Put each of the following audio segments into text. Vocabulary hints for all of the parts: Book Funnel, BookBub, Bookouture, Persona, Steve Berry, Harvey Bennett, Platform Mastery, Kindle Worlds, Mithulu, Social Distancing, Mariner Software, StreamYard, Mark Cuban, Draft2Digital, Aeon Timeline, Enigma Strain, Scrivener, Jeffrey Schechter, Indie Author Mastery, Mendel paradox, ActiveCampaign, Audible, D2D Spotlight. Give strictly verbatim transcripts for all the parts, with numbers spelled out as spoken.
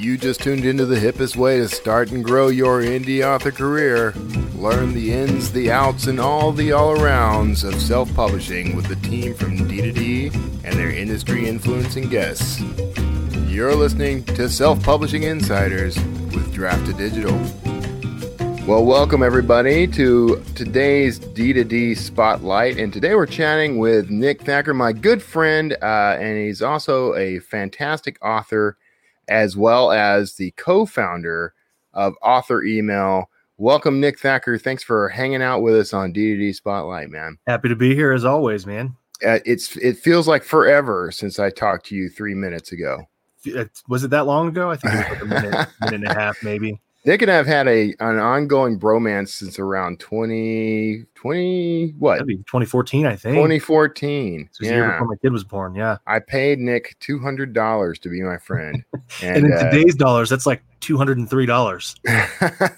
You just tuned into the hippest way to start and grow your indie author career. Learn the ins, the outs, and all the all-arounds of self-publishing with the team from D two D and their industry-influencing guests. You're listening to Self-Publishing Insiders with Draft two Digital. Well, welcome everybody to today's D two D Spotlight, and today we're chatting with Nick Thacker, my good friend, uh, and he's also a fantastic author, as well as the co-founder of Author Email. Welcome, Nick Thacker. Thanks for hanging out with us on D two D Spotlight, man. Happy to be here as always, man. Uh, it's It feels like forever since I talked to you three minutes ago. Was it that long ago? I think it was like a minute, minute and a half, maybe. Nick and I have had a an ongoing bromance since around twenty, twenty what? twenty fourteen, I think. twenty fourteen. So yeah. The year before my kid was born, yeah. I paid Nick two hundred dollars to be my friend. And, and in uh, today's dollars, that's like two hundred three dollars.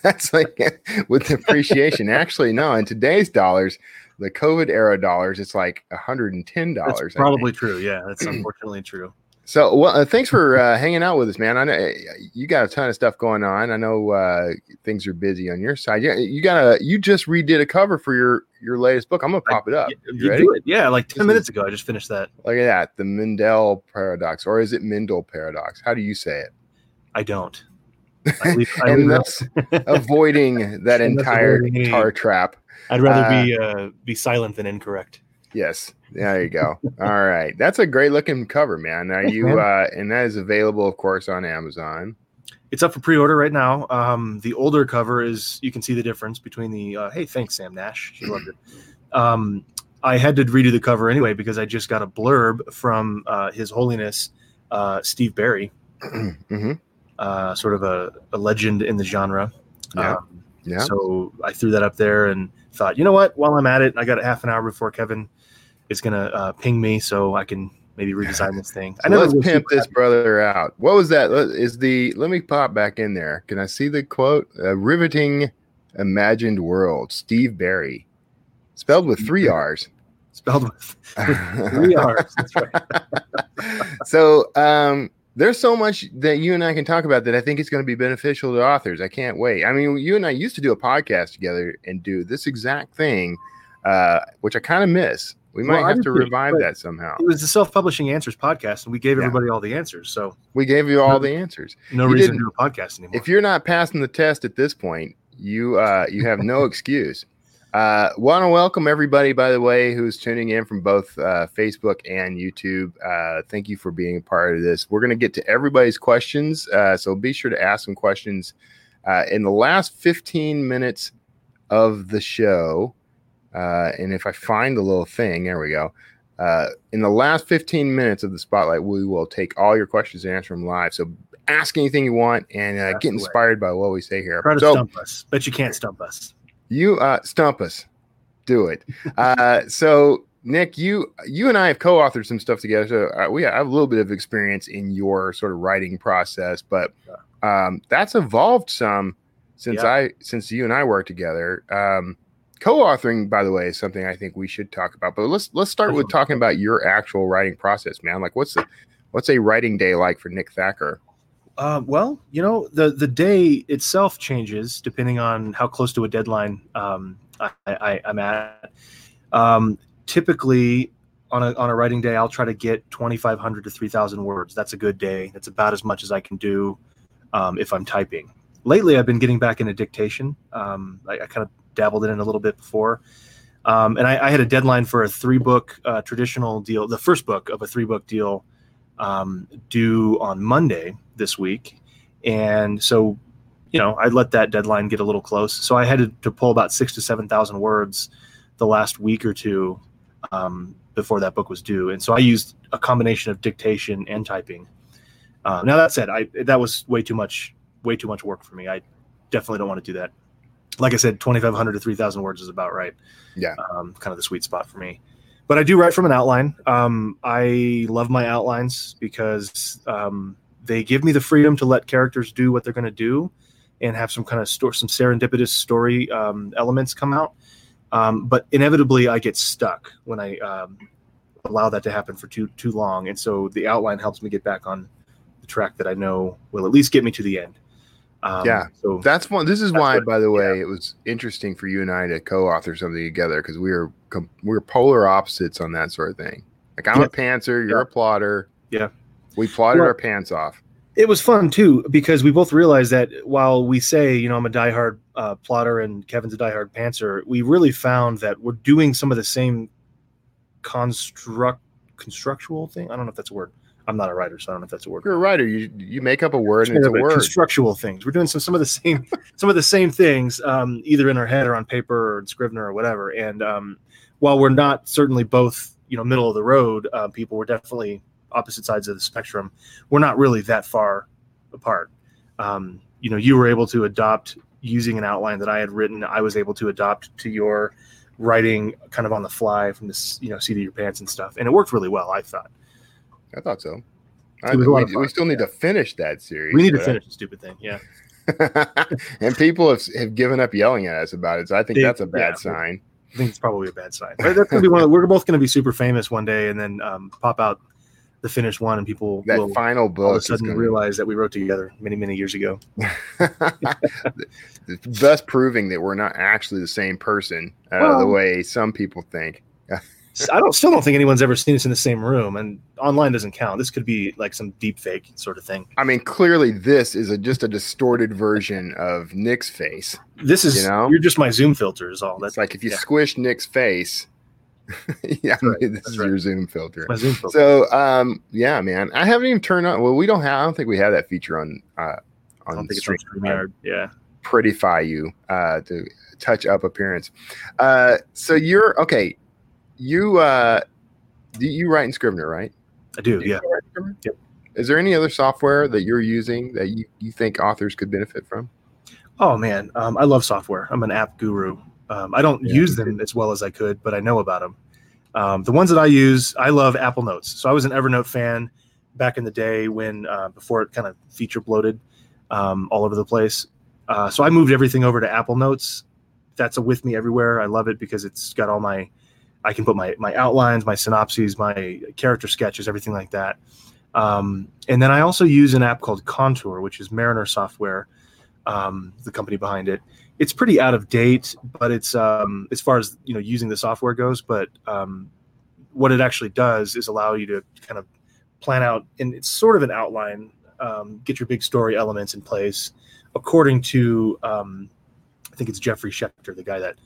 That's like with depreciation. Actually, no, in today's dollars, the COVID era dollars, it's like one hundred ten dollars. That's probably true, yeah. That's unfortunately true. So, well, uh, thanks for uh, hanging out with us, man. I know you got a ton of stuff going on. I know uh, things are busy on your side. Yeah, you, you got a you just redid a cover for your, your latest book. I'm gonna pop it up. I, you you ready? Do it. Yeah, like ten this minutes is, ago, I just finished that. Look at that, the Mendel paradox, or is it Mendel paradox? How do you say it? I don't. I leave, I and that's avoiding that entire tar trap. I'd rather uh, be uh, be silent than incorrect. Yes. There you go. All right. That's a great looking cover, man. Are you uh, and that is available, of course, on Amazon. It's up for pre-order right now. Um, the older cover is, you can see the difference between the, uh, hey, thanks, Sam Nash. She loved it. Um, I had to redo the cover anyway, because I just got a blurb from uh, His Holiness, uh, Steve Berry, mm-hmm. uh, sort of a, a legend in the genre. Yeah. Um, yeah. So I threw that up there and thought, you know what, while I'm at it, I got a half an hour before Kevin is going to uh, ping me, so I can maybe redesign this thing. I know. Let's pimp this brother out. What was that? Is the let me pop back in there. Can I see the quote? A riveting imagined world. Steve Berry, spelled with three R's. Spelled with, with three R's. That's right. So um, there's so much that you and I can talk about that I think it's going to be beneficial to authors. I can't wait. I mean, you and I used to do a podcast together and do this exact thing, uh, which I kind of miss. We might well, have to revive that somehow. It was the Self-Publishing Answers podcast, and we gave everybody yeah. all the answers. So we gave you all no, the answers. No you reason to do a podcast anymore. If you're not passing the test at this point, you uh, you have no excuse. Uh, want to welcome everybody, by the way, who's tuning in from both uh, Facebook and YouTube. Uh, thank you for being a part of this. We're going to get to everybody's questions, uh, so be sure to ask some questions uh, in the last fifteen minutes of the show. Uh, and if I find the little thing, there we go. Uh, in the last fifteen minutes of the Spotlight, we will take all your questions and answer them live. So ask anything you want and uh, get inspired by what we say here. Try to so, stump us, but you can't stump us. You uh, stump us. Do it. uh, so, Nick, you you and I have co-authored some stuff together. So uh, we have a little bit of experience in your sort of writing process, but um, that's evolved some since yeah. I since you and I worked together. Um Co-authoring, by the way, is something I think we should talk about. But let's let's start with talking about your actual writing process, man. Like, what's the, what's a writing day like for Nick Thacker? Uh, well, you know, the the day itself changes depending on how close to a deadline um, I, I, I'm at. Um, typically, on a on a writing day, I'll try to get twenty-five hundred to three thousand words. That's a good day. That's about as much as I can do um, if I'm typing. Lately, I've been getting back into dictation. Um, I, I kind of dabbled in it a little bit before. Um, and I, I had a deadline for a three book uh, traditional deal, the first book of a three book deal um, due on Monday this week. And so, you know, I let that deadline get a little close. So I had to, to pull about six to seven thousand words the last week or two um, before that book was due. And so I used a combination of dictation and typing. Uh, now that said, I, that was way too much, way too much work for me. I definitely don't want to do that. Like I said, twenty-five hundred to three thousand words is about right. Yeah. Um, kind of the sweet spot for me. But I do write from an outline. Um, I love my outlines because um, they give me the freedom to let characters do what they're going to do and have some kind of story, some serendipitous story um, elements come out. Um, but inevitably, I get stuck when I um, allow that to happen for too too long. And so the outline helps me get back on track that I know will at least get me to the end. Um, yeah, so that's one. This is why, what, by the way, yeah. It was interesting for you and I to co-author something together because we were com- we were polar opposites on that sort of thing. Like I'm yeah. a pantser, you're yeah. a plotter. Yeah, we plotted well, our pants off. It was fun too because we both realized that while we say, you know, I'm a diehard uh, plotter and Kevin's a diehard pantser, we really found that we're doing some of the same construct constructual thing. I don't know if that's a word. I'm not a writer, so I don't know if that's a word. You're a writer. You you make up a word and it's a word. Constructual things. We're doing some some of the same some of the same things, um, either in our head or on paper or in Scrivener or whatever. And um, while we're not certainly both, you know, middle of the road uh, people, we're definitely opposite sides of the spectrum. We're not really that far apart. Um, you know, you were able to adopt using an outline that I had written. I was able to adopt to your writing, kind of on the fly from this, you know, seat of your pants and stuff, and it worked really well. I thought. I thought so. I, we, fun, we still need yeah. to finish that series. We need to finish I, the stupid thing, yeah. And people have have given up yelling at us about it, so I think they, that's a bad yeah, sign. I think it's probably a bad sign. Right? That's gonna be one. Of, we're both going to be super famous one day, and then um, pop out the finished one, and people that will final book all of a sudden gonna... realize that we wrote together many, many years ago. Thus proving that we're not actually the same person, uh, well, the way some people think. I don't still don't think anyone's ever seen us in the same room, and online doesn't count. This could be like some deep fake sort of thing. I mean, clearly this is a, just a distorted version of Nick's face. This is, you know? You're just my Zoom filter is all. That's like if you yeah. squish Nick's face, yeah, I mean, right. this That's is right. your Zoom filter. My Zoom filter. So, um, yeah, man, I haven't even turned on. Well, we don't have. I don't think we have that feature on uh, on StreamYard. Yeah, prettyfy you uh, to touch up appearance. Uh, so you're okay. You uh, do you write in Scrivener, right? I do. do yeah. Yep. Is there any other software that you're using that you, you think authors could benefit from? Oh man, um, I love software. I'm an app guru. Um, I don't yeah, use them as well as I could, but I know about them. Um, the ones that I use, I love Apple Notes. So I was an Evernote fan back in the day when uh, before it kind of feature bloated um, all over the place. Uh, so I moved everything over to Apple Notes. That's a with me everywhere. I love it because it's got all my I can put my, my outlines, my synopses, my character sketches, everything like that. Um, and then I also use an app called Contour, which is Mariner Software, um, the company behind it. It's pretty out of date, but it's um, as far as you know using the software goes. But um, what it actually does is allow you to kind of plan out, and it's sort of an outline, um, get your big story elements in place according to um, I think it's Jeffrey Schechter, the guy that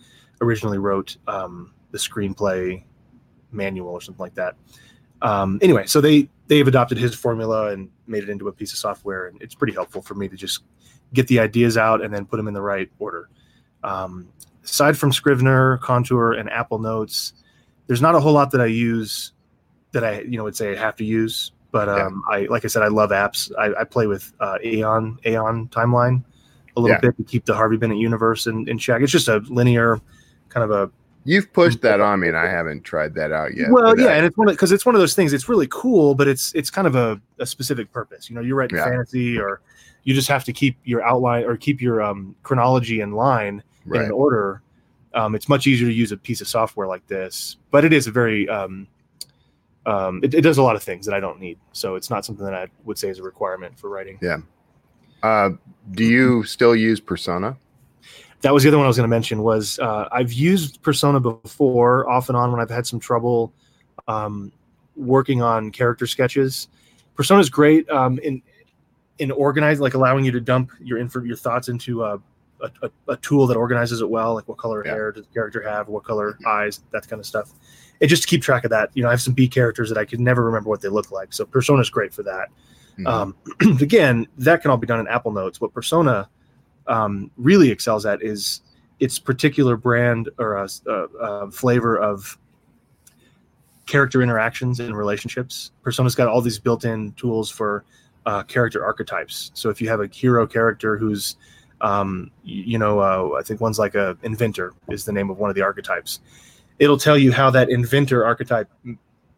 originally wrote. Um, the screenplay manual or something like that. Um, anyway, so they, they've adopted his formula and made it into a piece of software. And it's pretty helpful for me to just get the ideas out and then put them in the right order. Um, aside from Scrivener, Contour, and Apple Notes, there's not a whole lot that I use that I, you know, would say I have to use, but um, yeah. I, like I said, I love apps. I, I play with uh, Aeon, Aeon Timeline a little yeah. bit to keep the Harvey Bennett universe in, in check. It's just a linear kind of a, You've pushed that on me, and I haven't tried that out yet. Well, yeah, I, and it's one because it's one of those things. It's really cool, but it's it's kind of a, a specific purpose. You know, you're writing yeah. fantasy, or you just have to keep your outline or keep your um, chronology in line right. in order. Um, it's much easier to use a piece of software like this, but it is a very um, um, it, it does a lot of things that I don't need, so it's not something that I would say is a requirement for writing. Yeah. Uh, do you still use Persona? That was the other one I was going to mention was uh, I've used Persona before off and on when I've had some trouble um, working on character sketches. Persona is great um, in in organizing, like allowing you to dump your inf- your thoughts into a, a a tool that organizes it well, like what color yeah. hair does the character have, what color eyes, that kind of stuff. And just to keep track of that, you know, I have some B characters that I could never remember what they look like. So Persona is great for that. Mm-hmm. Um, again, that can all be done in Apple Notes. What Persona Um, really excels at is its particular brand or a, a, a flavor of character interactions and relationships. Persona's got all these built-in tools for uh, character archetypes. So if you have a hero character who's, um, you know, uh, I think one's like a inventor is the name of one of the archetypes. It'll tell you how that inventor archetype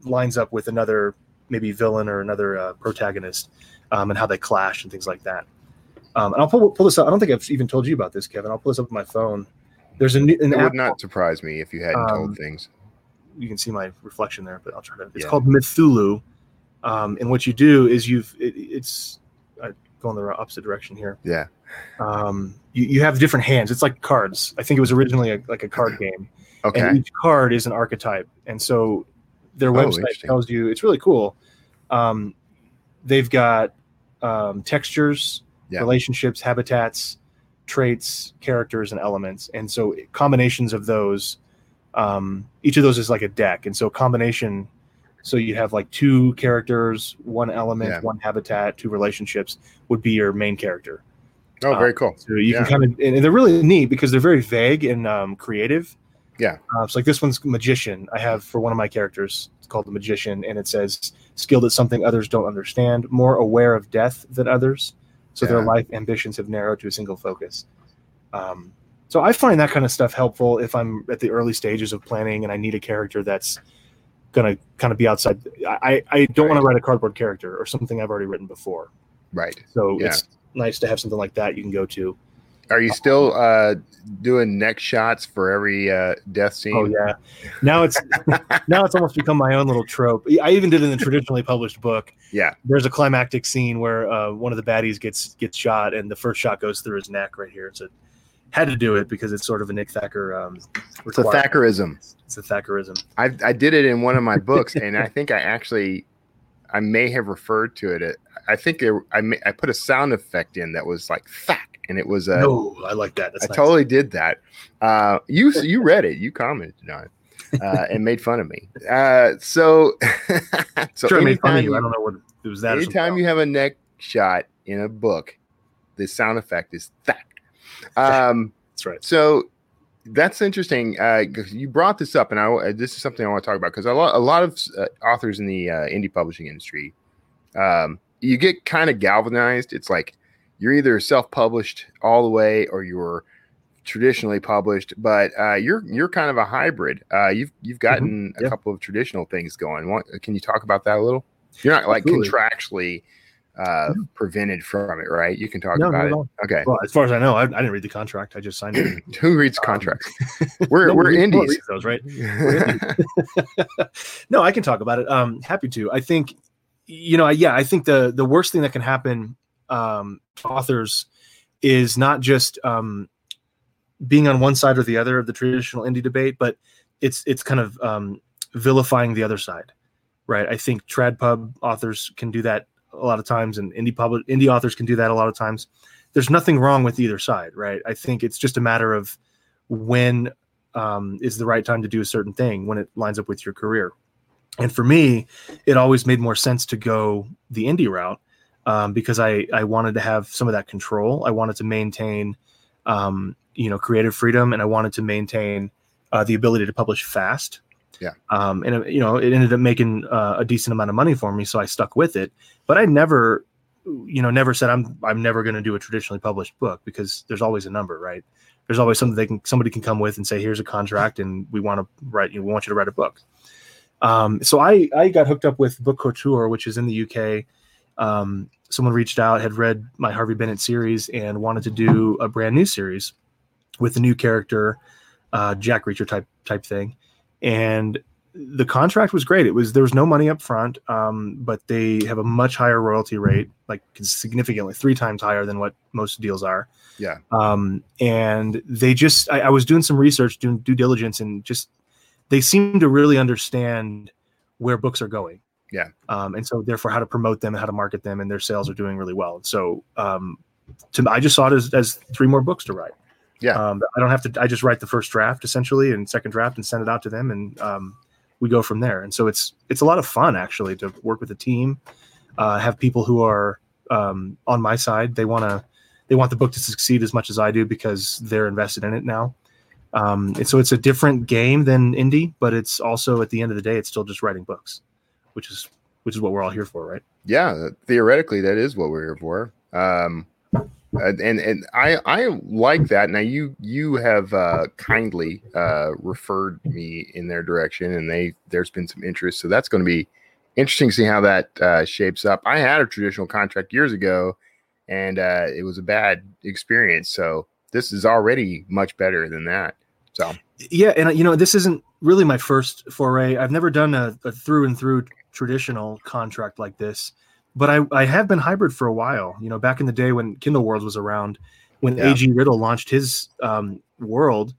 lines up with another maybe villain or another uh, protagonist um, and how they clash and things like that. Um, and I'll pull, pull this up. I don't think I've even told you about this, Kevin. I'll pull this up on my phone. There's a new. An it would not surprise me if you hadn't um, told things. You can see my reflection there, but I'll try to. It's yeah. called Mithulu, um, and what you do is you've. It, it's I go in the opposite direction here. Yeah. Um, you, you have different hands. It's like cards. I think it was originally a, like a card game. Okay. And each card is an archetype. And so their website oh, tells you, it's really cool. Um, they've got um, textures, yeah. relationships, habitats, traits, characters, and elements. And so combinations of those, um, each of those is like a deck. And so combination, so you have like two characters, one element, yeah. one habitat, two relationships would be your main character. Oh, very cool. Um, so you yeah. can kind of, and they're really neat because they're very vague and um, creative. Yeah. Uh, so like this one's magician. I have for one of my characters, it's called the magician, and it says skilled at something others don't understand, more aware of death than others. So yeah. their life ambitions have narrowed to a single focus. Um, so I find that kind of stuff helpful if I'm at the early stages of planning and I need a character that's going to kind of be outside. I, I don't right. want to write a cardboard character or something I've already written before. Right. So yeah. it's nice to have something like that you can go to. Are you still uh, doing neck shots for every uh, death scene? Oh yeah, now it's now it's almost become my own little trope. I even did it in the traditionally published book. Yeah, there's a climactic scene where uh, one of the baddies gets gets shot, and the first shot goes through his neck right here. So had to do it because it's sort of a Nick Thacker. Um, it's a Thackerism. It's a Thackerism. I I did it in one of my books, and I think I actually I may have referred to it. I think it, I may, I put a sound effect in that was like thack. And it was a. No, I like that. That's I nice. Totally did that. Uh, you you read it. You commented on it uh, and made fun of me. Uh, so, so sure, made fun of you. I don't know what it was. That anytime you have a neck shot in a book, the sound effect is that. Um, that's right. So that's interesting. Uh, you brought this up, and I this is something I want to talk about because a lot a lot of uh, authors in the uh, indie publishing industry, um, you get kind of galvanized. It's like. You're either self-published all the way, or you're traditionally published. But uh, you're you're kind of a hybrid. Uh, you've you've gotten mm-hmm. yeah. a couple of traditional things going. Want, can you talk about that a little? You're not like Absolutely. contractually uh, no. prevented from it, right? You can talk no, about no, no. it. Okay. Well, as far as I know, I, I didn't read the contract. I just signed it. Who reads contracts? Um, we're no, we're we indies, read those, right? We're indies. No, I can talk about it. Um, happy to. I think you know. Yeah, I think the the worst thing that can happen. Um, authors is not just um, being on one side or the other of the traditional indie debate, but it's it's kind of um, vilifying the other side, right? I think TradPub authors can do that a lot of times, and indie pub indie authors can do that a lot of times. There's nothing wrong with either side, right? I think it's just a matter of when um, is the right time to do a certain thing when it lines up with your career. And for me, it always made more sense to go the indie route. Um, because I, I wanted to have some of that control. I wanted to maintain, um, you know, creative freedom, and I wanted to maintain uh, the ability to publish fast. Yeah. Um, and, it, you know, it ended up making uh, a decent amount of money for me, so I stuck with it. But I never, you know, never said I'm I'm never going to do a traditionally published book because there's always a number, right? There's always something they can somebody can come with and say, here's a contract, and we want to write, you know, we want you to write a book. Um, so I I got hooked up with Bookouture, which is in the U K. Um, someone reached out, had read my Harvey Bennett series, and wanted to do a brand new series with a new character, uh, Jack Reacher type type thing. And the contract was great. It was there was no money up front, um, but they have a much higher royalty rate, like significantly three times higher than what most deals are. Yeah. Um, and they just, I, I was doing some research, doing due diligence, and just they seem to really understand where books are going. Yeah. Um, and so therefore how to promote them and how to market them, and their sales are doing really well. So um, to, I just saw it as, as three more books to write. Yeah. Um, I don't have to, I just write the first draft essentially and second draft and send it out to them. And um, we go from there. And so it's, it's a lot of fun actually to work with a team, uh, have people who are um, on my side. They want to, they want the book to succeed as much as I do because they're invested in it now. Um, and so it's a different game than indie, but it's also at the end of the day, it's still just writing books. Which is which is what we're all here for, right? Yeah, theoretically, that is what we're here for. Um, and and I I like that. Now you you have uh, kindly uh, referred me in their direction, and they there's been some interest. So that's going to be interesting to see how that uh, shapes up. I had a traditional contract years ago, and uh, it was a bad experience. So this is already much better than that. So yeah, and you know this isn't really my first foray. I've never done a, a through and through. Traditional contract like this, But I, I have been hybrid for a while. You know, back in the day when Kindle Worlds was around, when yeah. A G. Riddle launched his um, world,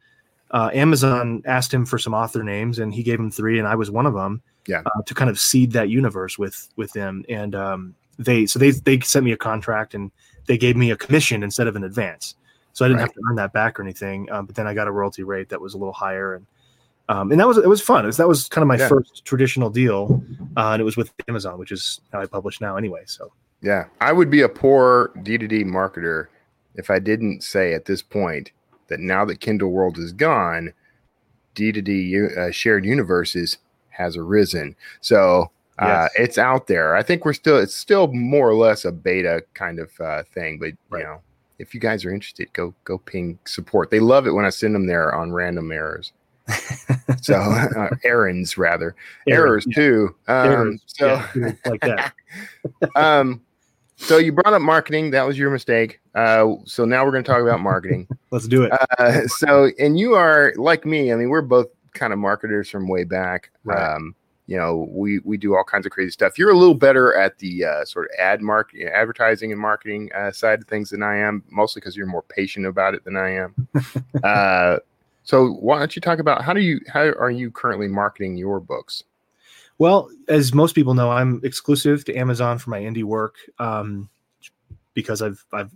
uh, Amazon asked him for some author names, and he gave him three, and I was one of them. Yeah, uh, to kind of seed that universe with with them, and um, they so they they sent me a contract, and they gave me a commission instead of an advance, so I didn't right. have to earn that back or anything. Um, but then I got a royalty rate that was a little higher, and um, and that was it was fun. It was, that was kind of my yeah. first traditional deal, uh, and it was with Amazon, which is how I publish now anyway. So yeah, I would be a poor D two D marketer if I didn't say at this point that now that Kindle World is gone, D two D uh, shared universes has arisen. So uh, yes. it's out there. I think we're still, it's still more or less a beta kind of uh, thing, but right. you know, if you guys are interested, go, go ping support. They love it when I send them there on random errors. so uh, errands rather errors, errors too. Um, errors. So yeah, like that. um, So you brought up marketing. That was your mistake. Uh, so now we're going to talk about marketing. Let's do it. Uh, so, and you are like me. I mean, we're both kind of marketers from way back. Right. Um, you know, we, we do all kinds of crazy stuff. You're a little better at the uh, sort of ad market, advertising and marketing uh, side of things than I am, mostly because you're more patient about it than I am. uh, so why don't you talk about how do you how are you currently marketing your books? Well, as most people know, I'm exclusive to Amazon for my indie work um, because I've I've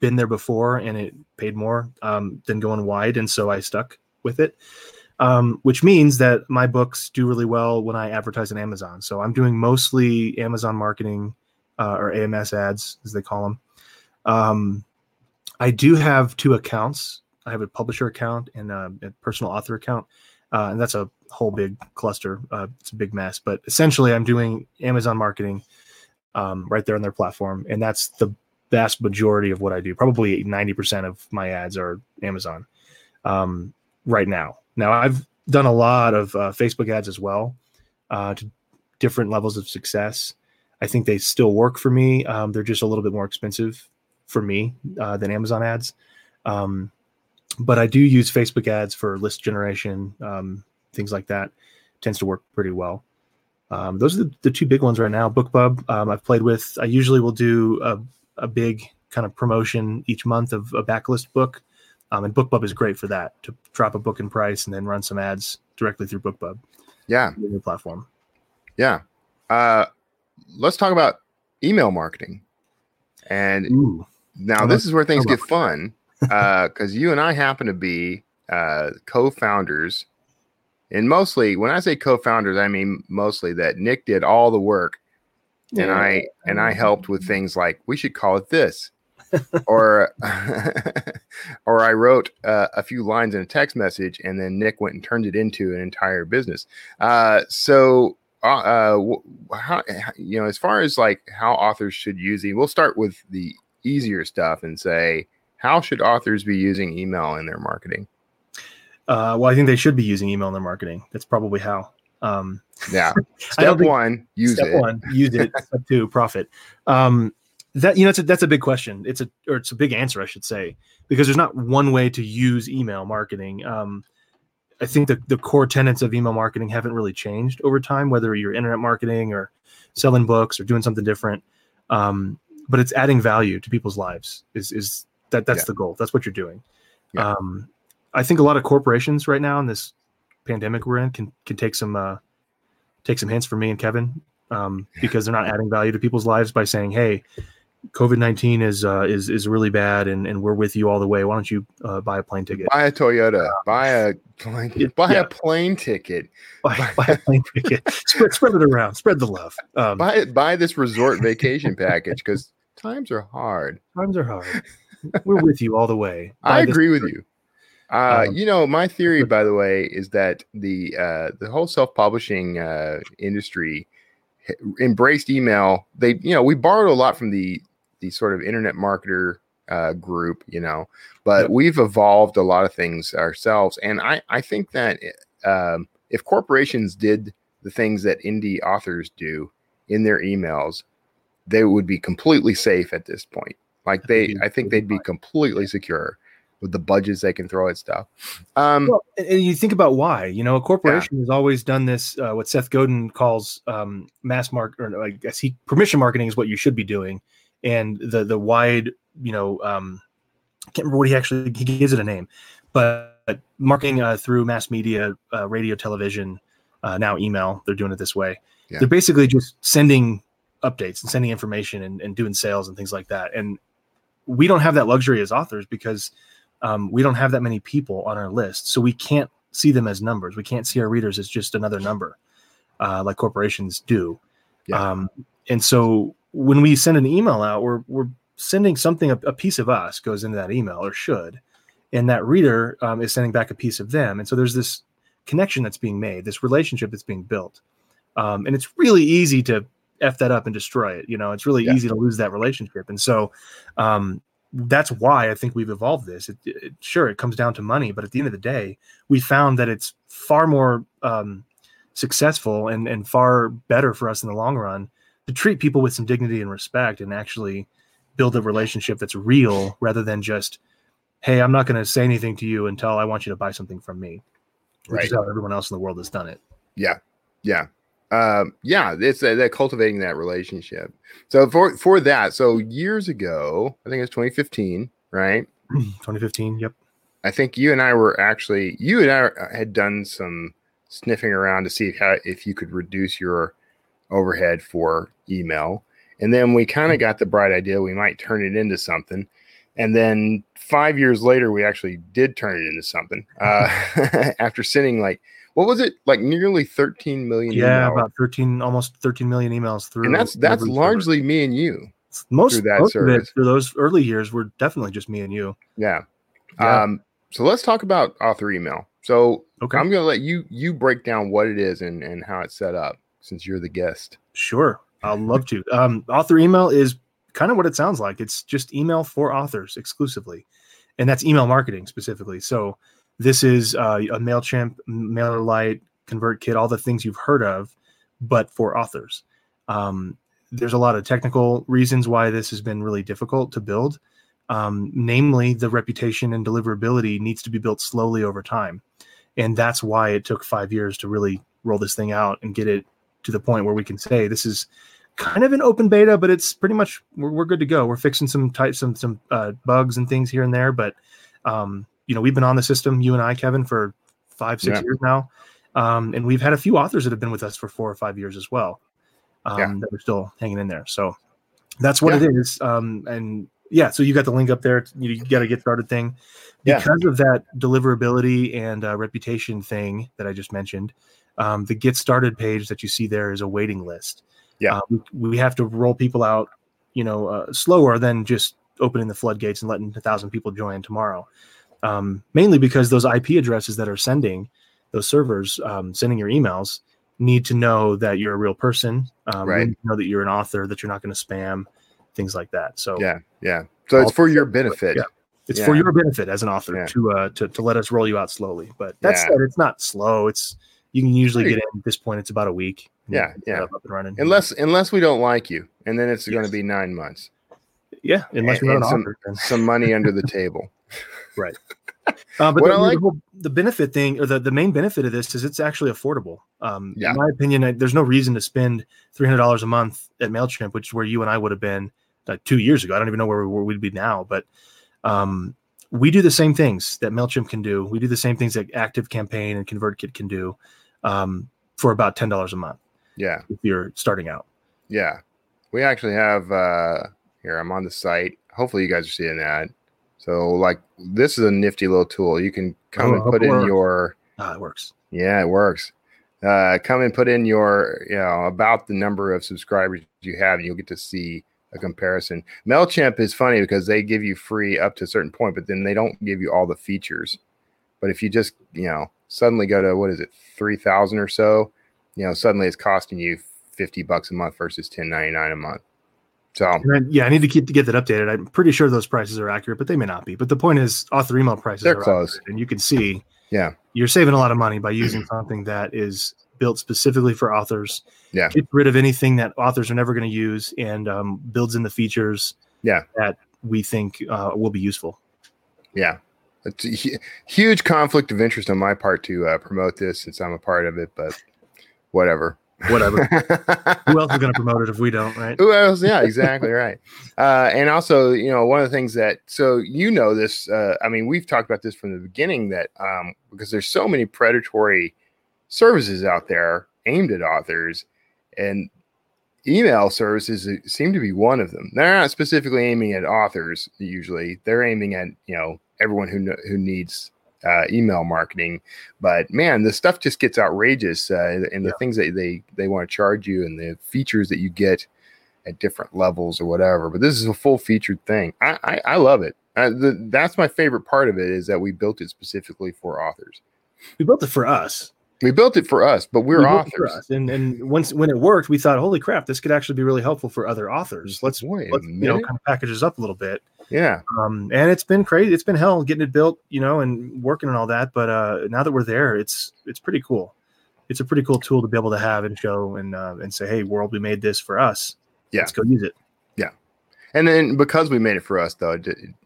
been there before and it paid more um, than going wide, and so I stuck with it, um, which means that my books do really well when I advertise on Amazon. So I'm doing mostly Amazon marketing uh, or A M S ads, as they call them. Um, I do have two accounts. I have a publisher account and a, a personal author account, uh, and that's a whole big cluster. Uh, it's a big mess, but essentially I'm doing Amazon marketing um, right there on their platform. And that's the vast majority of what I do. Probably ninety percent of my ads are Amazon um, right now. Now I've done a lot of uh, Facebook ads as well uh, to different levels of success. I think they still work for me. Um, they're just a little bit more expensive for me uh, than Amazon ads. Um, but I do use Facebook ads for list generation, um, things like that. Tends to work pretty well. Um, those are the, the two big ones right now. BookBub, um, I've played with. I usually will do a, a big kind of promotion each month of a backlist book. Um, and BookBub is great for that, to drop a book in price and then run some ads directly through BookBub. Yeah. The new platform. Yeah. Uh, let's talk about email marketing. And Ooh. now I'm this not, is where things I'm get not. fun because uh, you and I happen to be uh, co-founders. And mostly, when I say co-founders, I mean mostly that Nick did all the work, yeah. and I and I helped with things like we should call it this, or or I wrote uh, a few lines in a text message, and then Nick went and turned it into an entire business. Uh, so, uh, how, you know, as far as like how authors should use it, we'll start with the easier stuff and say, how should authors be using email in their marketing? Uh, well, I think they should be using email in their marketing. That's probably how. Um, yeah. Step one, use step it. Step one, use it. Step two, profit. Um, that you know, that's a, that's a big question. It's a or it's a big answer, I should say, because there's not one way to use email marketing. Um, I think the the core tenets of email marketing haven't really changed over time, whether you're internet marketing or selling books or doing something different. Um, but it's adding value to people's lives. Is is that that's yeah. the goal? That's what you're doing. Yeah. Um, I think a lot of corporations right now in this pandemic we're in can can take some uh, take some hints from me and Kevin um, because they're not adding value to people's lives by saying, "Hey, COVID nineteen is uh, is is really bad, and, and we're with you all the way. Why don't you uh, buy a plane ticket? Buy a Toyota. Uh, buy a plane. It, buy yeah. a plane ticket. Buy, buy a plane ticket. Spread, spread it around. Spread the love. Um, buy it. Buy this resort vacation package because times are hard. Times are hard. We're with you all the way. Buy I agree with you. Uh, um, you know, my theory, by the way, is that the uh, the whole self-publishing uh, industry h- embraced email. They, you know, we borrowed a lot from the the sort of internet marketer uh, group, you know, but yep. we've evolved a lot of things ourselves. And I, I think that um, if corporations did the things that indie authors do in their emails, they would be completely safe at this point. Like they, I think they'd be completely secure. with the budgets they can throw at stuff. Um, well, and you think about why, you know, a corporation yeah. has always done this, uh, what Seth Godin calls um, mass market, or I guess he permission marketing is what you should be doing. And the, the wide, you know, um, I can't remember what he actually, he gives it a name, but, but marketing uh, through mass media, uh, radio, television, uh, now email, they're doing it this way. Yeah. They're basically just sending updates and sending information and, and doing sales and things like that. And we don't have that luxury as authors because um, we don't have that many people on our list. So we can't see them as numbers. We can't see our readers as just another number uh, like corporations do. Yeah. Um, and so when we send an email out, we're, we're sending something, a, a piece of us goes into that email or should, and that reader um, is sending back a piece of them. And so there's this connection that's being made, this relationship that's being built. Um, and it's really easy to F that up and destroy it. You know, it's really yeah. easy to lose that relationship. And so um, that's why I think we've evolved this. It, it, sure, it comes down to money, but at the end of the day, we found that it's far more um, successful and, and far better for us in the long run to treat people with some dignity and respect and actually build a relationship that's real rather than just, hey, I'm not going to say anything to you until I want you to buy something from me. Right. Which is how everyone else in the world has done it. Yeah. Yeah. Um, yeah, it's uh, that cultivating that relationship. So for, for that, so years ago, I think it was twenty fifteen, right? twenty fifteen. Yep. I think you and I were actually, you and I had done some sniffing around to see how, if you could reduce your overhead for email. And then we kind of got the bright idea, we might turn it into something. And then five years later, we actually did turn it into something, uh, after sending like, what was it? Like nearly thirteen million. Yeah, emails. About thirteen, almost thirteen million emails through. And that's that's largely service. Me and you. Most, through that most service. Of it through those early years were definitely just me and you. Yeah. yeah. Um. So let's talk about author email. So okay. I'm going to let you you break down what it is and, and how it's set up since you're the guest. Sure. I'd love to. Um, author email is kind of what it sounds like. It's just email for authors exclusively. And that's email marketing specifically. So this is uh, a MailChimp, MailerLite, ConvertKit, all the things you've heard of, but for authors. Um, there's a lot of technical reasons why this has been really difficult to build. Um, namely, the reputation and deliverability needs to be built slowly over time. And that's why it took five years to really roll this thing out and get it to the point where we can say this is kind of an open beta, but it's pretty much we're, we're good to go. We're fixing some type, some some uh, bugs and things here and there, but... Um, You know, we've been on the system, you and I, Kevin, for five, six yeah. years now. Um, and we've had a few authors that have been with us for four or five years as well. Um, yeah. That are still hanging in there. So that's what yeah. it is. Um, and yeah, so you got the link up there. You got a get started thing. Because yeah. of that deliverability and uh, reputation thing that I just mentioned, um, the get started page that you see there is a waiting list. Yeah, uh, we, we have to roll people out, you know, uh, slower than just opening the floodgates and letting a thousand people join tomorrow. Um, mainly because those I P addresses that are sending those servers, um, sending your emails need to know that you're a real person, um, right. know that you're an author, that you're not going to spam, things like that. So yeah, yeah. So it's for your benefit. Yeah. It's yeah. for your benefit as an author yeah. to, uh, to, to let us roll you out slowly, but that's, yeah. it's not slow. It's, you can usually get in at this point. It's about a week. Yeah. Yeah. Up and running. Unless, unless we don't like you, and then it's yes. going to be nine months. Yeah. Unless you're not an some, author. Some money under the table. Right. Uh, but the, like, the, whole, the benefit thing, or the, the main benefit of this is it's actually affordable. Um, yeah. In my opinion, I, there's no reason to spend three hundred dollars a month at MailChimp, which is where you and I would have been like two years ago. I don't even know where, we, where we'd be now, but um, we do the same things that MailChimp can do. We do the same things that ActiveCampaign and ConvertKit can do um, for about ten dollars a month. Yeah. If you're starting out. Yeah. We actually have, uh, here, I'm on the site. Hopefully you guys are seeing that. So, like, this is a nifty little tool. You can come oh, and put in your... Ah, it works. Yeah, it works. Uh, come and put in your, you know, about the number of subscribers you have, and you'll get to see a comparison. MailChimp is funny because they give you free up to a certain point, but then they don't give you all the features. But if you just, you know, suddenly go to, what is it, three thousand or so, you know, suddenly it's costing you fifty bucks a month versus ten ninety-nine a month. So yeah, I need to keep to get that updated. I'm pretty sure those prices are accurate, but they may not be. But the point is, author email prices they're are close, accurate, and you can see, yeah, you're saving a lot of money by using something that is built specifically for authors. Yeah, get rid of anything that authors are never going to use, and um, builds in the features, yeah, that we think uh, will be useful. Yeah, it's a huge conflict of interest on my part to uh, promote this since I'm a part of it, but whatever. Whatever. Who else is going to promote it if we don't, right? Who else? Yeah, exactly right. Uh, and also, you know, one of the things that, so you know this, uh, I mean, we've talked about this from the beginning that um, because there's so many predatory services out there aimed at authors, and email services seem to be one of them. They're not specifically aiming at authors usually. They're aiming at, you know, everyone who who needs uh, email marketing. But man, the stuff just gets outrageous, uh, and the yeah. things that they they want to charge you, and the features that you get at different levels or whatever. But this is a full featured thing. I I, I love it. Uh, the, that's my favorite part of it is that we built it specifically for authors. We built it for us. We built it for us, but we're we authors. Us. And and once when it worked, we thought, holy crap, this could actually be really helpful for other authors. Let's, let's you know, kind of package this up a little bit. Yeah. Um, and it's been crazy. It's been hell getting it built, you know, and working and all that. But uh, now that we're there, it's it's pretty cool. It's a pretty cool tool to be able to have and show and uh, and say, hey, world, we made this for us. Yeah. Let's go use it. Yeah. And then because we made it for us, though,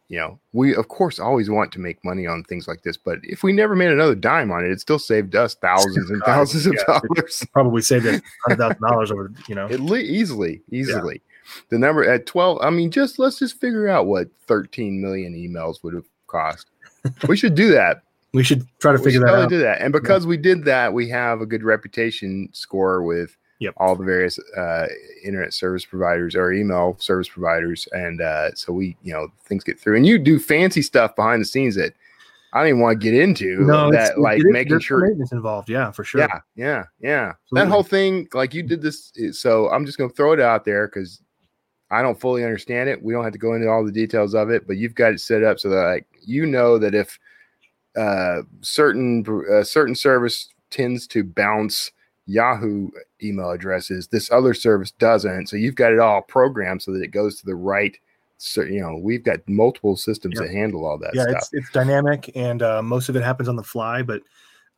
you know, we, of course, always want to make money on things like this. But if we never made another dime on it, it still saved us thousands and thousands yeah, of dollars. Probably saved us one hundred thousand dollars over, you know. It le- easily, easily. Yeah. The number at twelve, I mean, just let's just figure out what thirteen million emails would have cost. We should do that. We should try to we figure that out. Do that. And because yeah. we did that, we have a good reputation score with Yep. all the various uh, internet service providers or email service providers. And uh, so we, you know, things get through. And you do fancy stuff behind the scenes that I don't even want to get into. No, that like it is, making sure it's involved. Yeah, for sure. Yeah, yeah, yeah. Absolutely. That whole thing, like you did this. So I'm just going to throw it out there because I don't fully understand it. We don't have to go into all the details of it, but you've got it set up so that like you know that if uh, certain uh, certain service tends to bounce Yahoo email addresses, this other service doesn't. So you've got it all programmed so that it goes to the right. So, you know, we've got multiple systems yeah. that handle all that yeah, stuff. It's, it's dynamic and uh, most of it happens on the fly, but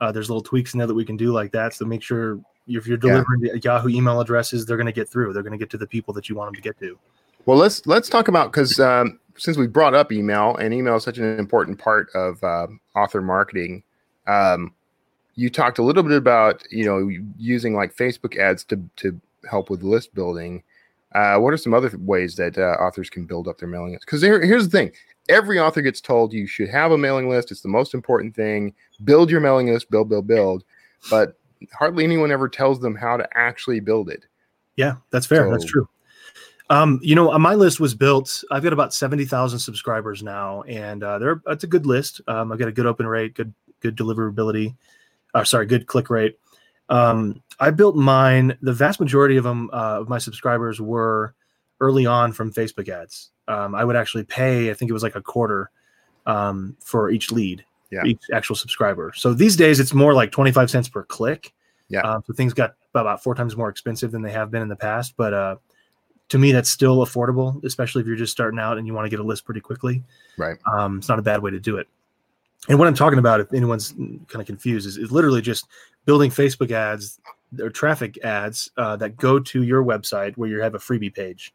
uh, there's little tweaks in there that we can do like that. So make sure if you're delivering yeah. the Yahoo email addresses, they're going to get through. They're going to get to the people that you want them to get to. Well, let's, let's talk about, cause um, since we brought up email and email is such an important part of uh, author marketing, um, you talked a little bit about, you know, using like Facebook ads to to help with list building. Uh, what are some other ways that uh, authors can build up their mailing list? Because here, here's the thing. Every author gets told you should have a mailing list. It's the most important thing. Build your mailing list, build, build, build. But hardly anyone ever tells them how to actually build it. Yeah, that's fair. So, that's true. Um, you know, my list was built. I've got about seventy thousand subscribers now, and uh, they're, it's a good list. Um, I've got a good open rate, good good deliverability. Oh, sorry, good click rate. Um, I built mine. The vast majority of them, uh, of my subscribers were early on from Facebook ads. Um, I would actually pay, I think it was like a quarter um, for each lead, yeah. each actual subscriber. So these days it's more like twenty-five cents per click. Yeah. Um, so things got about four times more expensive than they have been in the past. But uh, to me, that's still affordable, especially if you're just starting out and you want to get a list pretty quickly. Right. Um, it's not a bad way to do it. And what I'm talking about, if anyone's kind of confused, is, is literally just building Facebook ads or traffic ads uh, that go to your website where you have a freebie page.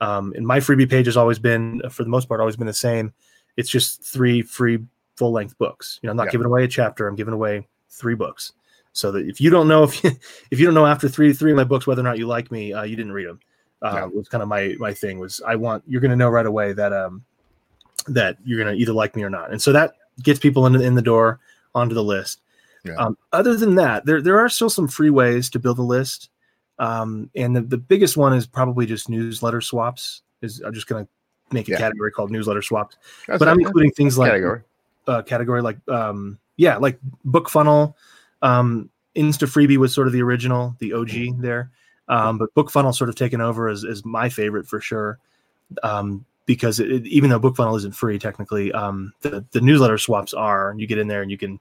Um, and my freebie page has always been, for the most part, always been the same. It's just three free full-length books. You know, I'm not yeah. giving away a chapter. I'm giving away three books. So that if you don't know if you, if you don't know after three three of my books whether or not you like me, uh, you didn't read them. Uh, yeah. It was kind of my my thing was I want you're going to know right away that um that you're going to either like me or not. And so that gets people in the, in the door onto the list. Yeah. Um, other than that, there there are still some free ways to build a list. Um, and the, the biggest one is probably just newsletter swaps. Is I'm just going to make a yeah. category called newsletter swaps. That's but I'm including things like category, uh, category like um, yeah, like Book Funnel, um, Insta Freebie was sort of the original, the O G there. Um, but Book Funnel sort of taken over as is my favorite for sure. Um, Because it, even though Book Funnel isn't free, technically, um, the, the newsletter swaps are. And you get in there and you can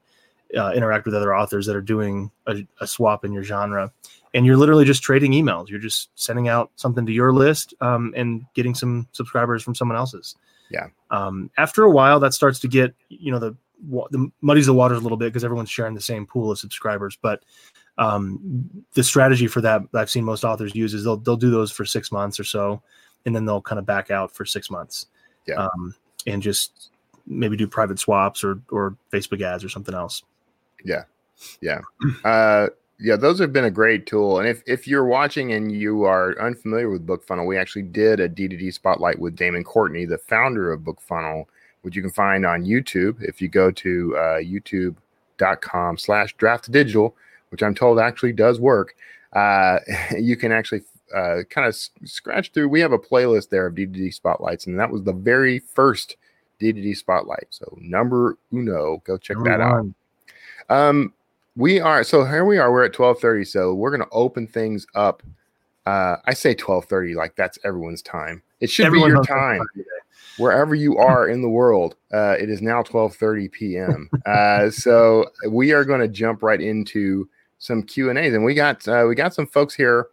uh, interact with other authors that are doing a, a swap in your genre. And you're literally just trading emails. You're just sending out something to your list um, and getting some subscribers from someone else's. Yeah. Um, after a while, that starts to get, you know, the, the muddies the waters a little bit because everyone's sharing the same pool of subscribers. But um, the strategy for that I've seen most authors use is they'll they'll do those for six months or so. And then they'll kind of back out for six months yeah. um, and just maybe do private swaps or or Facebook ads or something else. Yeah. Yeah. Uh, yeah, those have been a great tool. And if, if you're watching and you are unfamiliar with Book Funnel, we actually did a D two D Spotlight with Damon Courtney, the founder of Book Funnel, which you can find on YouTube. If you go to uh, youtube.com slash draft two digital, which I'm told actually does work, uh, you can actually uh, kind of scratch through. We have a playlist there of D two D Spotlights, and that was the very first D two D Spotlight. So number uno, go check number that one. out. Um, We are, so here we are, we're at twelve thirty, so we're going to open things up. Uh, I say twelve thirty, like that's everyone's time. It should Everyone be your time, wherever you are in the world. Uh, it is now twelve thirty p.m. uh, so we are going to jump right into some Q and A's, and we got, uh, we got some folks here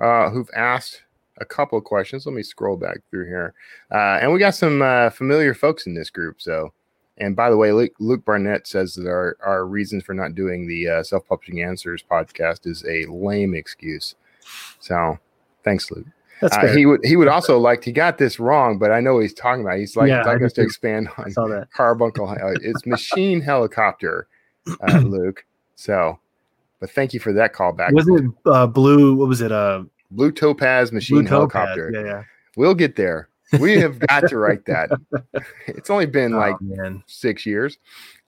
uh, who've asked a couple of questions. Let me scroll back through here. Uh, and we got some uh, familiar folks in this group, so. And by the way, Luke, Luke Barnett says that our, our reasons for not doing the uh, Self-Publishing Answers podcast is a lame excuse. So thanks, Luke. That's uh, he would he would also like, he got this wrong, but I know what he's talking about. He's like, yeah, like us to expand on Carbuncle. Uh, it's machine helicopter, uh, Luke. So, but thank you for that callback. Wasn't it uh, blue, what was it? Uh, blue Topaz machine blue helicopter. Topaz. Yeah, yeah. We'll get there. We have got to write that. It's only been oh, like man. six years.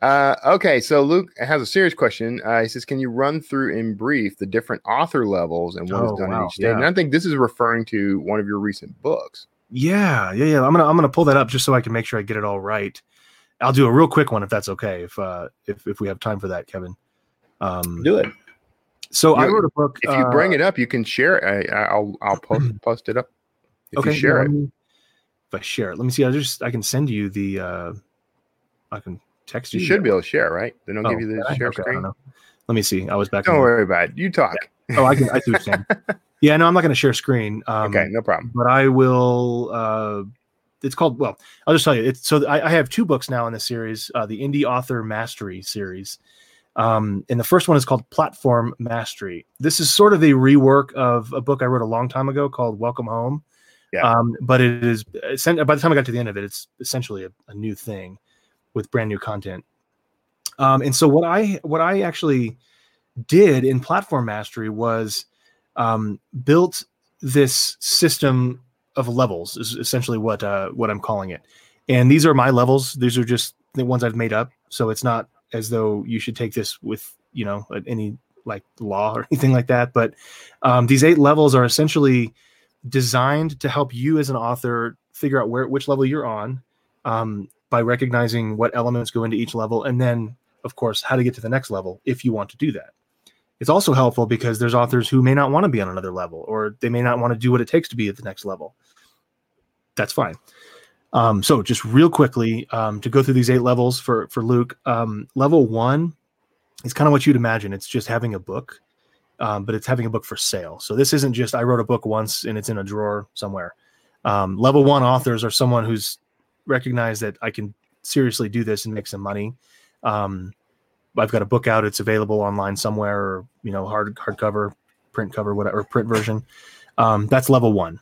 Uh, okay, so Luke has a serious question. Uh, he says, can you run through in brief the different author levels and what oh, is done wow. in each stage? Yeah. And I think this is referring to one of your recent books. Yeah, yeah, yeah. I'm gonna I'm gonna pull that up just so I can make sure I get it all right. I'll do a real quick one if that's okay. If uh, if if we have time for that, Kevin, um, do it. So you, I wrote a book. If uh, you bring it up, you can share it. I, I'll I'll post post it up. If okay, you share yeah, it. Um, If I share it, let me see. I just I can send you the. Uh, I can text you. You should be able to share, right? They don't oh, give you the share okay, screen. Let me see. I was back. Don't worry about it. You talk. Yeah. Oh, I can. I do understand. Yeah, no, I'm not going to share screen. Um, okay, no problem. But I will. Uh, it's called. Well, I'll just tell you. It's so I, I have two books now in this series, uh, the Indie Author Mastery series, um, and the first one is called Platform Mastery. This is sort of a rework of a book I wrote a long time ago called Welcome Home. Yeah. Um, but it is, by the time I got to the end of it, it's essentially a, a new thing with brand new content. Um, and so what I, what I actually did in Platform Mastery was um, built this system of levels is essentially what, uh, what I'm calling it. And these are my levels. These are just the ones I've made up. So it's not as though you should take this with, you know, any like law or anything like that. But um, these eight levels are essentially designed to help you as an author figure out where which level you're on um, by recognizing what elements go into each level, and then, of course, how to get to the next level if you want to do that. It's also helpful because there's authors who may not want to be on another level, or they may not want to do what it takes to be at the next level. That's fine. Um, so just real quickly um, to go through these eight levels for, for Luke, um, level one is kind of what you'd imagine. It's just having a book. Um, but it's having a book for sale. So this isn't just I wrote a book once and it's in a drawer somewhere. Um, level one authors are someone who's recognized that I can seriously do this and make some money. Um, I've got a book out. It's available online somewhere, or, you know, hard hardcover, print cover, whatever, print version. Um, that's level one.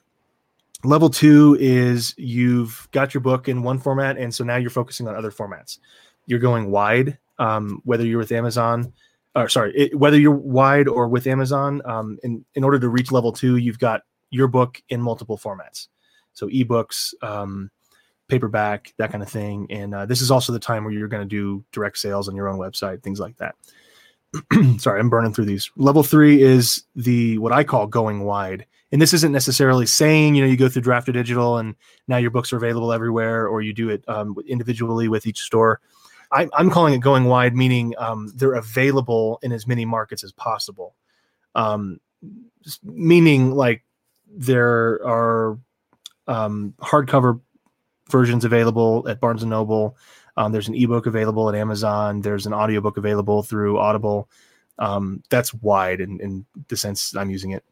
Level two is you've got your book in one format, and so now you're focusing on other formats. You're going wide, um, whether you're with Amazon or sorry, it, whether you're wide or with Amazon, um, in, in order to reach level two, you've got your book in multiple formats. So ebooks, um, paperback, that kind of thing. And uh, this is also the time where you're going to do direct sales on your own website, things like that. Sorry, I'm burning through these. Level three is the what I call going wide. And this isn't necessarily saying, you know, you go through Draft two Digital and now your books are available everywhere, or you do it um, individually with each store. I'm calling it going wide, meaning um, they're available in as many markets as possible. Um, meaning like there are um, hardcover versions available at Barnes and Noble. Um, there's an ebook available at Amazon. There's an audiobook available through Audible. Um, that's wide in, in the sense I'm using it.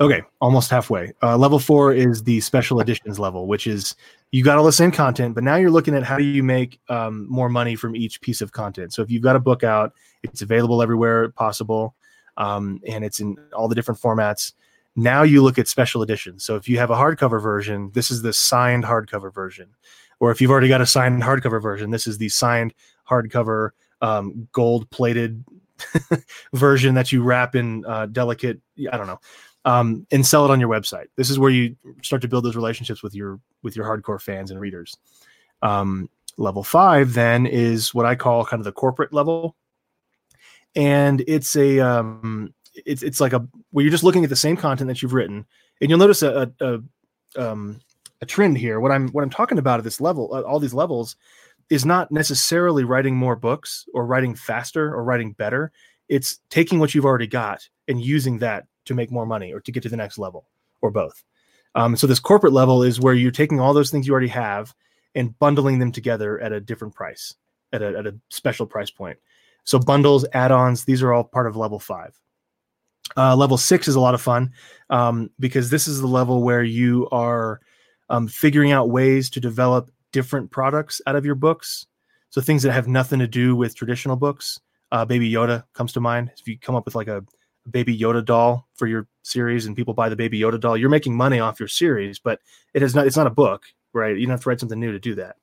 Okay, almost halfway. Uh, level four is the special editions level, which is you got all the same content, but now you're looking at how do you make um, more money from each piece of content. So if you've got a book out, it's available everywhere possible, um, and it's in all the different formats. Now you look at special editions. So if you have a hardcover version, this is the signed hardcover version. Or if you've already got a signed hardcover version, this is the signed hardcover um, gold-plated version that you wrap in uh, delicate, I don't know, um, and sell it on your website. This is where you start to build those relationships with your with your hardcore fans and readers. Um, level five then is what I call kind of the corporate level. And it's a um, it's it's like a where you're just looking at the same content that you've written, and you'll notice a a, a, um, a trend here. What I'm what I'm talking about at this level, all these levels, is not necessarily writing more books or writing faster or writing better. It's taking what you've already got and using that to make more money or to get to the next level or both. Um, so this corporate level is where you're taking all those things you already have and bundling them together at a different price, at a at a special price point. So bundles, add-ons, these are all part of level five. Uh, level six is a lot of fun um, because this is the level where you are um, figuring out ways to develop different products out of your books. So things that have nothing to do with traditional books. Uh, Baby Yoda comes to mind. If you come up with like a Baby Yoda doll for your series and people buy the Baby Yoda doll, you're making money off your series, but it is not, it's not a book, right? You don't have to write something new to do that.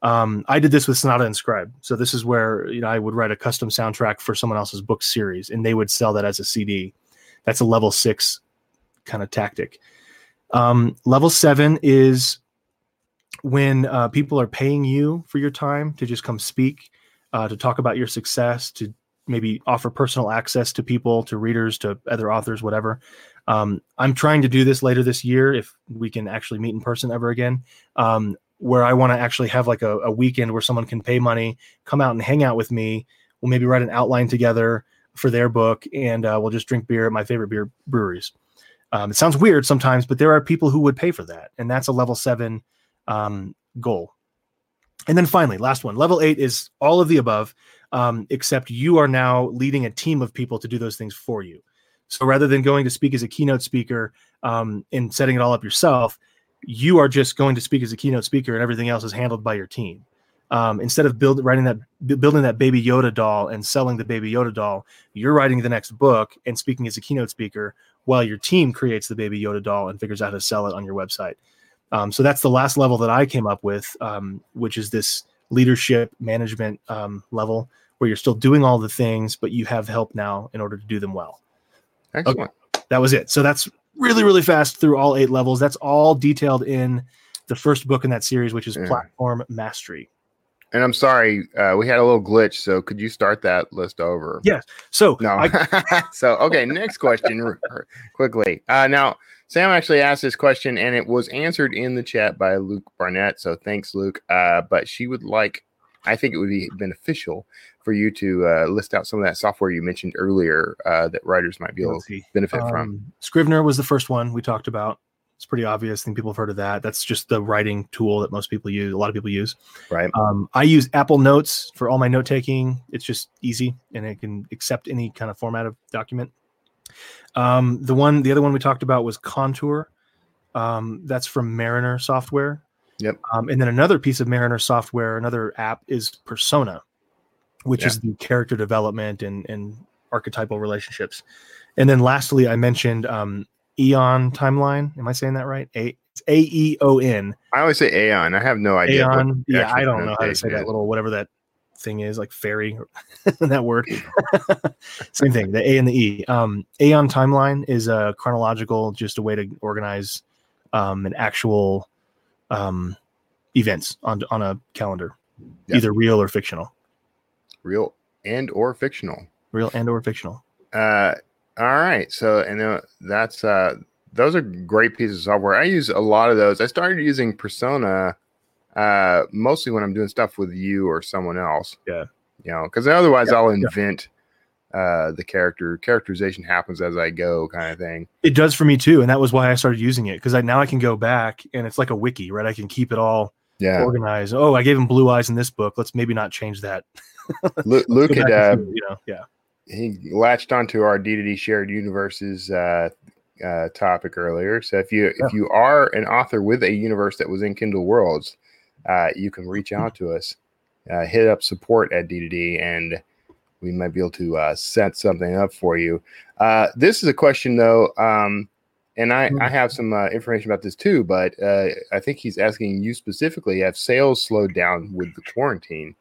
Um, I did this with Sonata and Scribe. So this is where, you know, I would write a custom soundtrack for someone else's book series and they would sell that as a C D. That's a level six kind of tactic. Um, level seven is when uh, people are paying you for your time to just come speak, uh, to talk about your success, to maybe offer personal access to people, to readers, to other authors, whatever. Um, I'm trying to do this later this year if we can actually meet in person ever again. Um, where I want to actually have like a, a weekend where someone can pay money, come out and hang out with me. We'll maybe write an outline together for their book, and uh, we'll just drink beer at my favorite beer breweries. Um, it sounds weird sometimes, but there are people who would pay for that. And that's a level seven um, goal. And then finally, last one, level eight is all of the above, um, except you are now leading a team of people to do those things for you. So rather than going to speak as a keynote speaker um, and setting it all up yourself, you are just going to speak as a keynote speaker and everything else is handled by your team. Um, instead of build, writing that, building that Baby Yoda doll and selling the Baby Yoda doll, you're writing the next book and speaking as a keynote speaker while your team creates the Baby Yoda doll and figures out how to sell it on your website. Um, so that's the last level that I came up with, um, which is this leadership management um, level where you're still doing all the things, but you have help now in order to do them well. Excellent. Okay. That was it. So that's really, really fast through all eight levels. That's all detailed in the first book in that series, which is yeah. Platform Mastery. And I'm sorry, uh, we had a little glitch. So could you start that list over? Yes. Yeah. So, no. I- so, okay. Next question quickly. Uh, now, Sam actually asked this question and it was answered in the chat by Luke Barnett. So thanks, Luke. Uh, but she would like, I think it would be beneficial for you to uh, list out some of that software you mentioned earlier uh, that writers might be able to benefit um, from. Scrivener was the first one we talked about. It's pretty obvious. I think people have heard of that. That's just the writing tool that most people use. A lot of people use. Right. Um, I use Apple Notes for all my note taking. It's just easy and it can accept any kind of format of document. Um, the one, the other one we talked about was Contour. Um, that's from Mariner Software. Yep. Um, and then another piece of Mariner software, another app is Persona, which yeah. is the character development and, and archetypal relationships. And then lastly, I mentioned um, Aeon Timeline. Am I saying that right? A- it's A E O N. I always say Aeon. I have no idea. Aeon. Yeah, I don't know how to say that little whatever that thing is, like fairy, that word. Same thing, the A and the E. Um, Aeon Timeline is a chronological, just a way to organize um, an actual... um events on on a calendar, yeah. either real or fictional. Real and or fictional. Real and or fictional. Uh all right. So and uh, that's uh those are great pieces of software. I use a lot of those. I started using Persona uh mostly when I'm doing stuff with you or someone else. Yeah. You know, because otherwise yeah. I'll invent yeah. uh the character. Characterization happens as I go kind of thing. It does for me too, and that was why I started using it, because I now I can go back and it's like a wiki, right? I can keep it all yeah. organized. Oh, I gave him blue eyes in this book. Let's maybe not change that. Luke, Luke had, uh, and, you know, yeah, he latched onto our D two D shared universes uh, uh, topic earlier. So if you yeah. if you are an author with a universe that was in Kindle Worlds, uh, you can reach out to us, uh, hit up support at D two D, and we might be able to uh, set something up for you. Uh, this is a question, though, um, And I, I have some uh, information about this too, but uh, I think he's asking you specifically, have sales slowed down with the quarantine?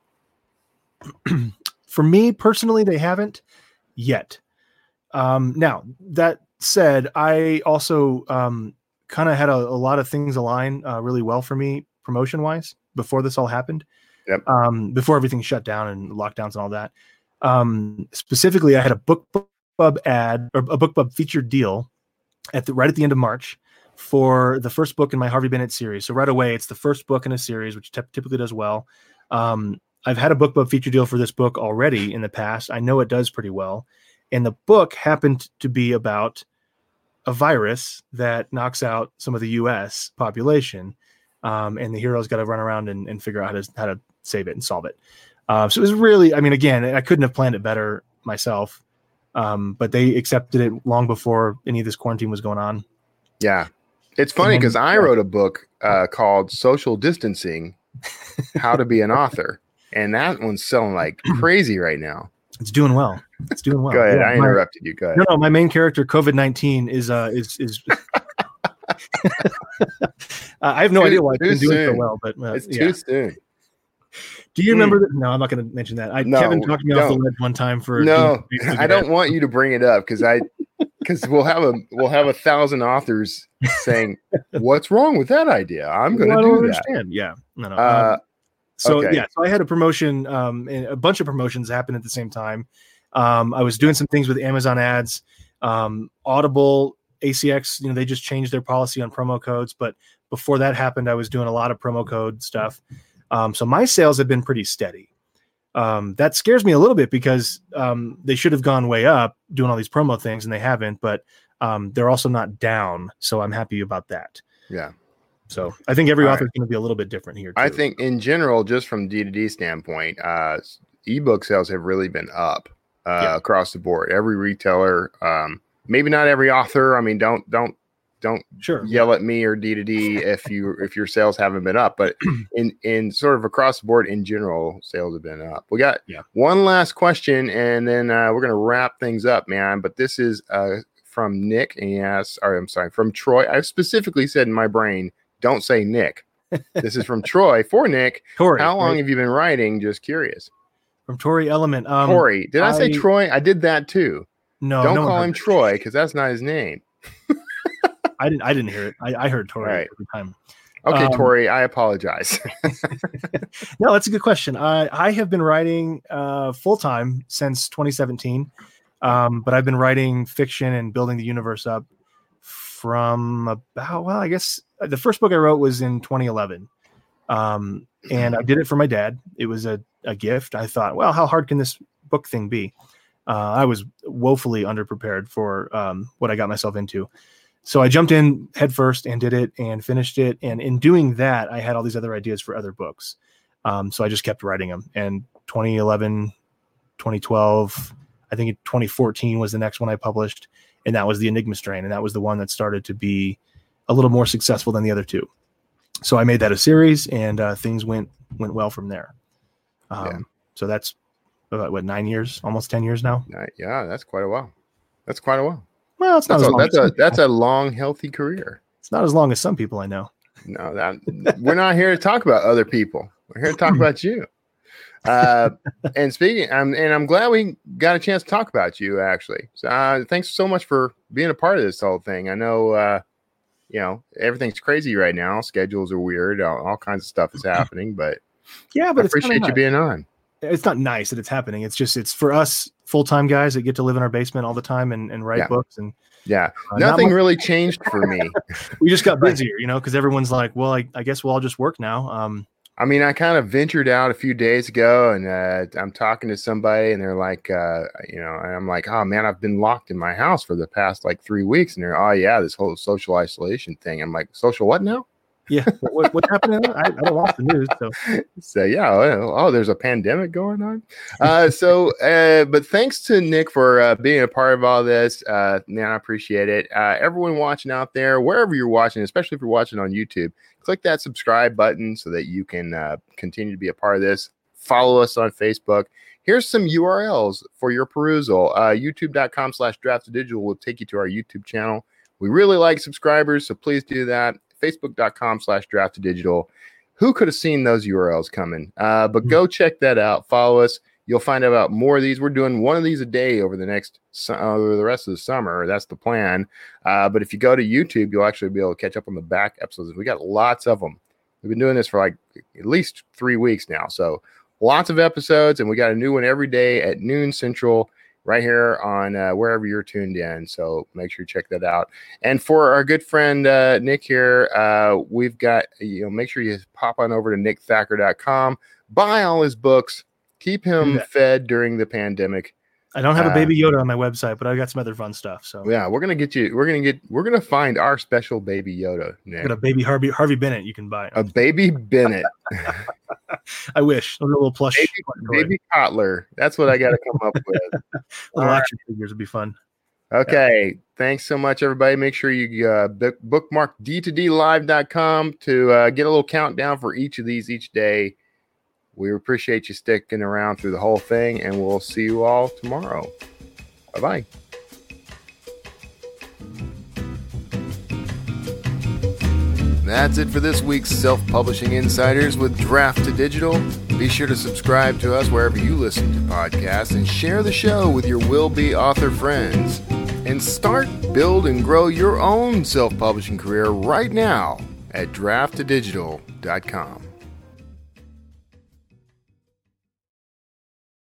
For me personally, they haven't yet. Um, now, that said, I also um, kind of had a, a lot of things align uh, really well for me promotion-wise before this all happened, yep. um, before everything shut down and lockdowns and all that. Um, specifically, I had a BookBub ad, or a BookBub featured deal at the right at the end of March for the first book in my Harvey Bennett series. So right away, it's the first book in a series, which te- typically does well. Um, I've had a BookBub feature deal for this book already in the past. I know it does pretty well. And the book happened to be about a virus that knocks out some of the U S population. Um, and the hero's got to run around and, and figure out how to, how to save it and solve it. Uh, so it was really, I mean, again, I couldn't have planned it better myself. Um, but they accepted it long before any of this quarantine was going on. Yeah. It's funny because I wrote a book uh, called Social Distancing, How to Be an Author. And that one's selling like crazy right now. It's doing well. It's doing well. Go ahead. Yeah, I interrupted my, you. Go ahead. No, no, my main character, COVID nineteen, is... Uh, is, is uh, I have no too, idea why it's been soon. doing so well, but... Uh, it's too yeah. soon. Do you remember that? No, I'm not going to mention that. I, no, Kevin talked me off the ledge one time for. No, I don't want you to bring it up because I, because we'll have a we'll have a thousand authors saying, "What's wrong with that idea?" I'm going to well, do I don't that. Understand. Yeah, no, no. Uh, um, so okay. yeah, so I had a promotion, um, and a bunch of promotions happen at the same time. Um, I was doing some things with Amazon ads, um, Audible, A C X. You know, they just changed their policy on promo codes, but before that happened, I was doing a lot of promo code stuff. Um, so my sales have been pretty steady. Um, that scares me a little bit because um, they should have gone way up doing all these promo things and they haven't, but um, they're also not down. So I'm happy about that. Yeah. So I think every author is going to be a little bit different here too. I think in general, just from D two D standpoint, uh, ebook sales have really been up uh, yeah. across the board. Every retailer, um, maybe not every author. I mean, don't, don't, Don't sure. yell at me or D two D if you if your sales haven't been up, but in, in sort of across the board in general, sales have been up. We got yeah. one last question, and then uh, we're gonna wrap things up, man. But this is uh, from Nick, and yes, or I'm sorry, from Troy. I specifically said in my brain, don't say Nick. This is from Troy for Nick. Corey, how long right? have you been writing? Just curious. From Tori Element. Um, Corey, did I, I say Troy? I did that too. No, don't no call him Troy because that's not his name. I didn't. I didn't hear it. I, I heard Tori right. every time. Okay, um, Tori, I apologize. No, that's a good question. I I have been writing uh, full time since twenty seventeen, um, but I've been writing fiction and building the universe up from about well, I guess the first book I wrote was in twenty eleven, um, and I did it for my dad. It was a a gift. I thought, well, how hard can this book thing be? Uh, I was woefully underprepared for um, what I got myself into. So I jumped in head first and did it and finished it. And in doing that, I had all these other ideas for other books. Um, so I just kept writing them. And twenty eleven, twenty twelve, I think twenty fourteen was the next one I published. And that was the Enigma Strain. And that was the one that started to be a little more successful than the other two. So I made that a series and uh, things went went well from there. Um, yeah. So that's about, what, nine years, almost ten years now? Yeah, that's quite a while. That's quite a while. Well, it's not that's as long. A, that's as a that's a long, healthy career. It's not as long as some people I know. No, that, we're not here to talk about other people. We're here to talk about you. Uh, and speaking, I'm and I'm glad we got a chance to talk about you. Actually, so uh, thanks so much for being a part of this whole thing. I know, uh, you know, everything's crazy right now. Schedules are weird. All, all kinds of stuff is happening. But yeah, but I appreciate you being on. It's not nice that it's happening. It's just, it's for us full-time guys that get to live in our basement all the time and, and write yeah. books. And yeah, uh, nothing not really changed for me. We just got busier, you know, because everyone's like, well, I, I guess we'll all just work now. Um, I mean, I kind of ventured out a few days ago and uh, I'm talking to somebody and they're like, uh, you know, and I'm like, oh man, I've been locked in my house for the past like three weeks. And they're, oh yeah, this whole social isolation thing. I'm like, social what now? Yeah, what, what's happening? I, I don't watch the news, so so yeah. Well, oh, there's a pandemic going on. Uh, so, uh, but thanks to Nick for uh, being a part of all this. Uh, man, I appreciate it. Uh, everyone watching out there, wherever you're watching, especially if you're watching on YouTube, click that subscribe button so that you can uh, continue to be a part of this. Follow us on Facebook. Here's some U R Ls for your perusal. Uh, YouTube dot com slash Draft to Digital will take you to our YouTube channel. We really like subscribers, so please do that. Facebook dot com slash Draft to Digital. Who could have seen those U R Ls coming? Uh, but go check that out. Follow us. You'll find out about more of these. We're doing one of these a day over the next over the rest of the summer. That's the plan. Uh, but if you go to YouTube, you'll actually be able to catch up on the back episodes. We got lots of them. We've been doing this for like at least three weeks now. So lots of episodes, and we got a new one every day at noon Central right here on uh, wherever you're tuned in. So make sure you check that out. And for our good friend uh, Nick here, uh, we've got, you know, make sure you pop on over to nick thacker dot com. Buy all his books. Keep him fed during the pandemic. I don't have a baby Yoda on my website, but I got some other fun stuff. So yeah, we're gonna get you. We're gonna get. We're gonna find our special baby Yoda. Nick. Got a baby Harvey Harvey Bennett. You can buy a baby Bennett. I wish a little plush baby, baby Cotler. That's what I got to come up with. Little action figures would be fun. Okay, yeah. Thanks so much, everybody. Make sure you uh, bookmark d two d live dot com to uh, get a little countdown for each of these each day. We appreciate you sticking around through the whole thing, and we'll see you all tomorrow. Bye-bye. That's it for this week's Self-Publishing Insiders with Draft to Digital. Be sure to subscribe to us wherever you listen to podcasts and share the show with your will-be author friends. And start, build, and grow your own self-publishing career right now at draft to digital dot com.